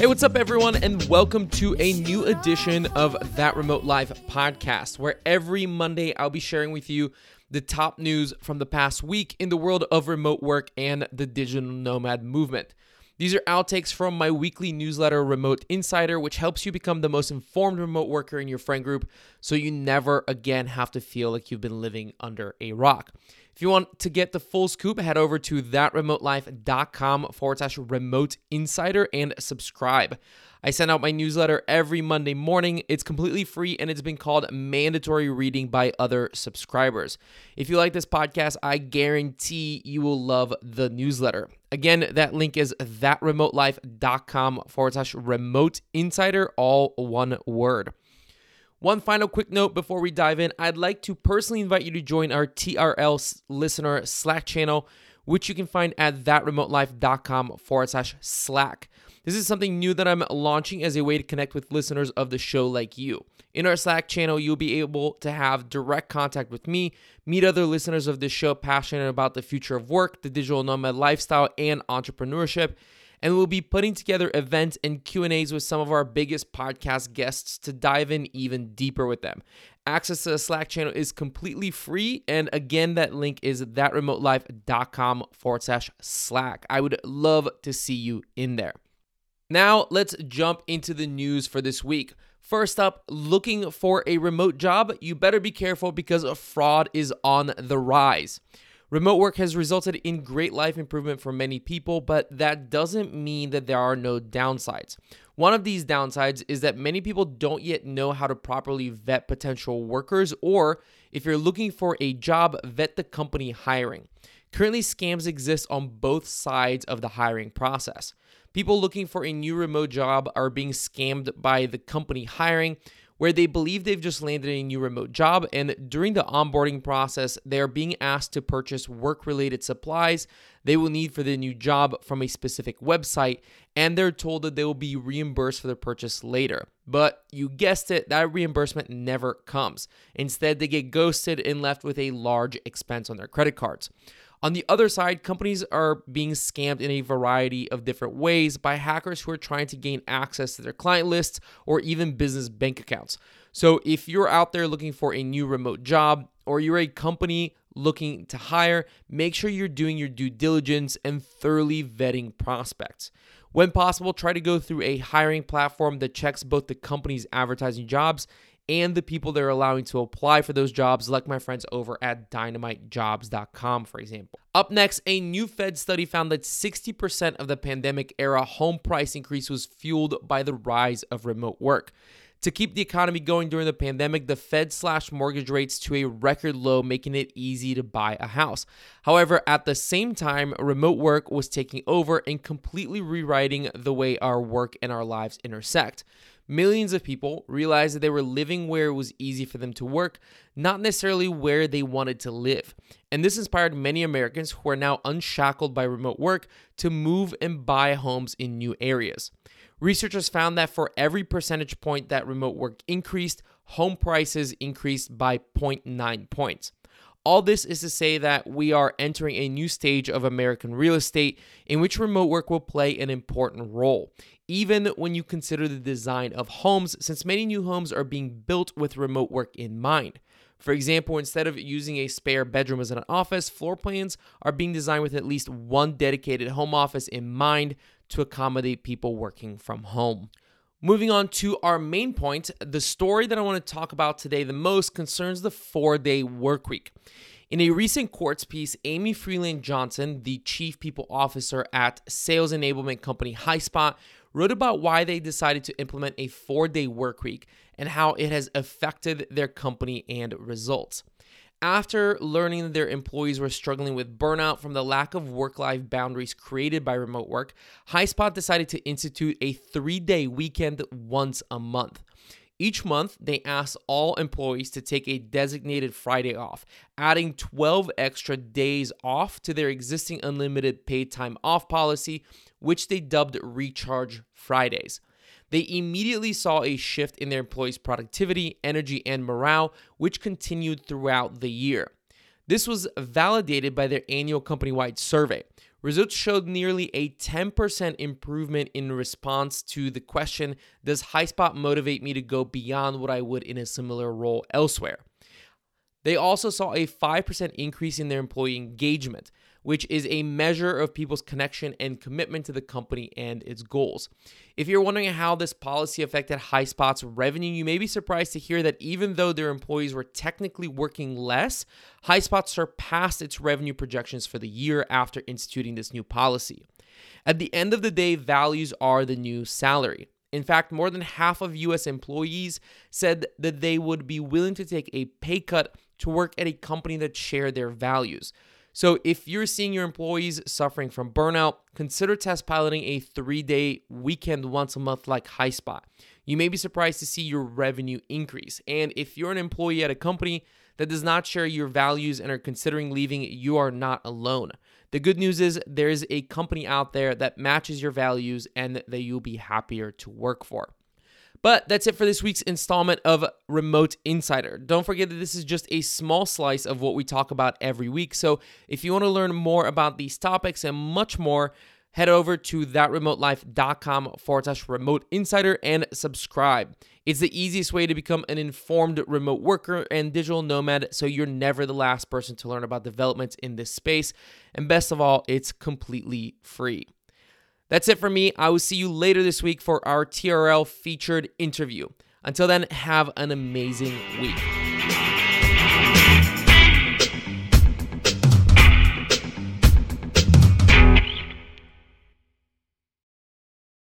Hey, what's up, everyone, and welcome to a new edition of That Remote Life podcast, where every Monday I'll be sharing with you the top news from the past week in the world of remote work and the digital nomad movement. These are outtakes from my weekly newsletter, Remote Insider, which helps you become the most informed remote worker in your friend group so you never again have to feel like you've been living under a rock. If you want to get the full scoop, head over to thatremotelife.com/remote insider and subscribe. I send out my newsletter every Monday morning. It's completely free, and it's been called mandatory reading by other subscribers. If you like this podcast, I guarantee you will love the newsletter. Again, that link is thatremotelife.com/remote insider, all one word. One final quick note before we dive in. I'd like to personally invite you to join our TRL listener Slack channel, which you can find at thatremotelife.com/Slack. This is something new that I'm launching as a way to connect with listeners of the show like you. In our Slack channel, you'll be able to have direct contact with me, meet other listeners of this show passionate about the future of work, the digital nomad lifestyle, and entrepreneurship. And we'll be putting together events and Q&As with some of our biggest podcast guests to dive in even deeper with them. Access to the Slack channel is completely free. And again, that link is thatremotelife.com/Slack. I would love to see you in there. Now let's jump into the news for this week. First up, looking for a remote job? You better be careful because fraud is on the rise. Remote work has resulted in great life improvement for many people, but that doesn't mean that there are no downsides. One of these downsides is that many people don't yet know how to properly vet potential workers, or if you're looking for a job, vet the company hiring. Currently, scams exist on both sides of the hiring process. People looking for a new remote job are being scammed by the company hiring, where they believe they've just landed a new remote job, and during the onboarding process, they are being asked to purchase work-related supplies they will need for the new job from a specific website, and they're told that they will be reimbursed for the purchase later. But you guessed it, that reimbursement never comes. Instead, they get ghosted and left with a large expense on their credit cards. On the other side, companies are being scammed in a variety of different ways by hackers who are trying to gain access to their client lists or even business bank accounts. So if you're out there looking for a new remote job, or you're a company looking to hire, make sure you're doing your due diligence and thoroughly vetting prospects. When possible, try to go through a hiring platform that checks both the company's advertising jobs and the people they're allowing to apply for those jobs, like my friends over at DynamiteJobs.com, for example. Up next, a new Fed study found that 60% of the pandemic-era home price increase was fueled by the rise of remote work. To keep the economy going during the pandemic, the Fed slashed mortgage rates to a record low, making it easy to buy a house. However, at the same time, remote work was taking over and completely rewriting the way our work and our lives intersect. Millions of people realized that they were living where it was easy for them to work, not necessarily where they wanted to live. And this inspired many Americans who are now unshackled by remote work to move and buy homes in new areas. Researchers found that for every percentage point that remote work increased, home prices increased by 0.9 points. All this is to say that we are entering a new stage of American real estate in which remote work will play an important role, even when you consider the design of homes, since many new homes are being built with remote work in mind. For example, instead of using a spare bedroom as an office, floor plans are being designed with at least one dedicated home office in mind to accommodate people working from home. Moving on to our main point, the story that I want to talk about today the most concerns the 4-day work week. In a recent Quartz piece, Amy Freeland Johnson, the chief people officer at sales enablement company Highspot, wrote about why they decided to implement a 4-day work week and how it has affected their company and results. After learning that their employees were struggling with burnout from the lack of work-life boundaries created by remote work, Highspot decided to institute a 3-day weekend once a month. Each month, they asked all employees to take a designated Friday off, adding 12 extra days off to their existing unlimited paid time off policy, which they dubbed Recharge Fridays. They immediately saw a shift in their employees' productivity, energy, and morale, which continued throughout the year. This was validated by their annual company-wide survey. Results showed nearly a 10% improvement in response to the question, does Highspot motivate me to go beyond what I would in a similar role elsewhere? They also saw a 5% increase in their employee engagement, which is a measure of people's connection and commitment to the company and its goals. If you're wondering how this policy affected Highspot's revenue, you may be surprised to hear that even though their employees were technically working less, Highspot surpassed its revenue projections for the year after instituting this new policy. At the end of the day, values are the new salary. In fact, more than half of U.S. employees said that they would be willing to take a pay cut to work at a company that shared their values. So if you're seeing your employees suffering from burnout, consider test piloting a 3-day weekend once a month like Highspot. You may be surprised to see your revenue increase. And if you're an employee at a company that does not share your values and are considering leaving, you are not alone. The good news is there's a company out there that matches your values and that you'll be happier to work for. But that's it for this week's installment of Remote Insider. Don't forget that this is just a small slice of what we talk about every week. So if you want to learn more about these topics and much more, head over to thatremotelife.com/remote insider and subscribe. It's the easiest way to become an informed remote worker and digital nomad, so you're never the last person to learn about developments in this space. And best of all, it's completely free. That's it for me. I will see you later this week for our TRL featured interview. Until then, have an amazing week.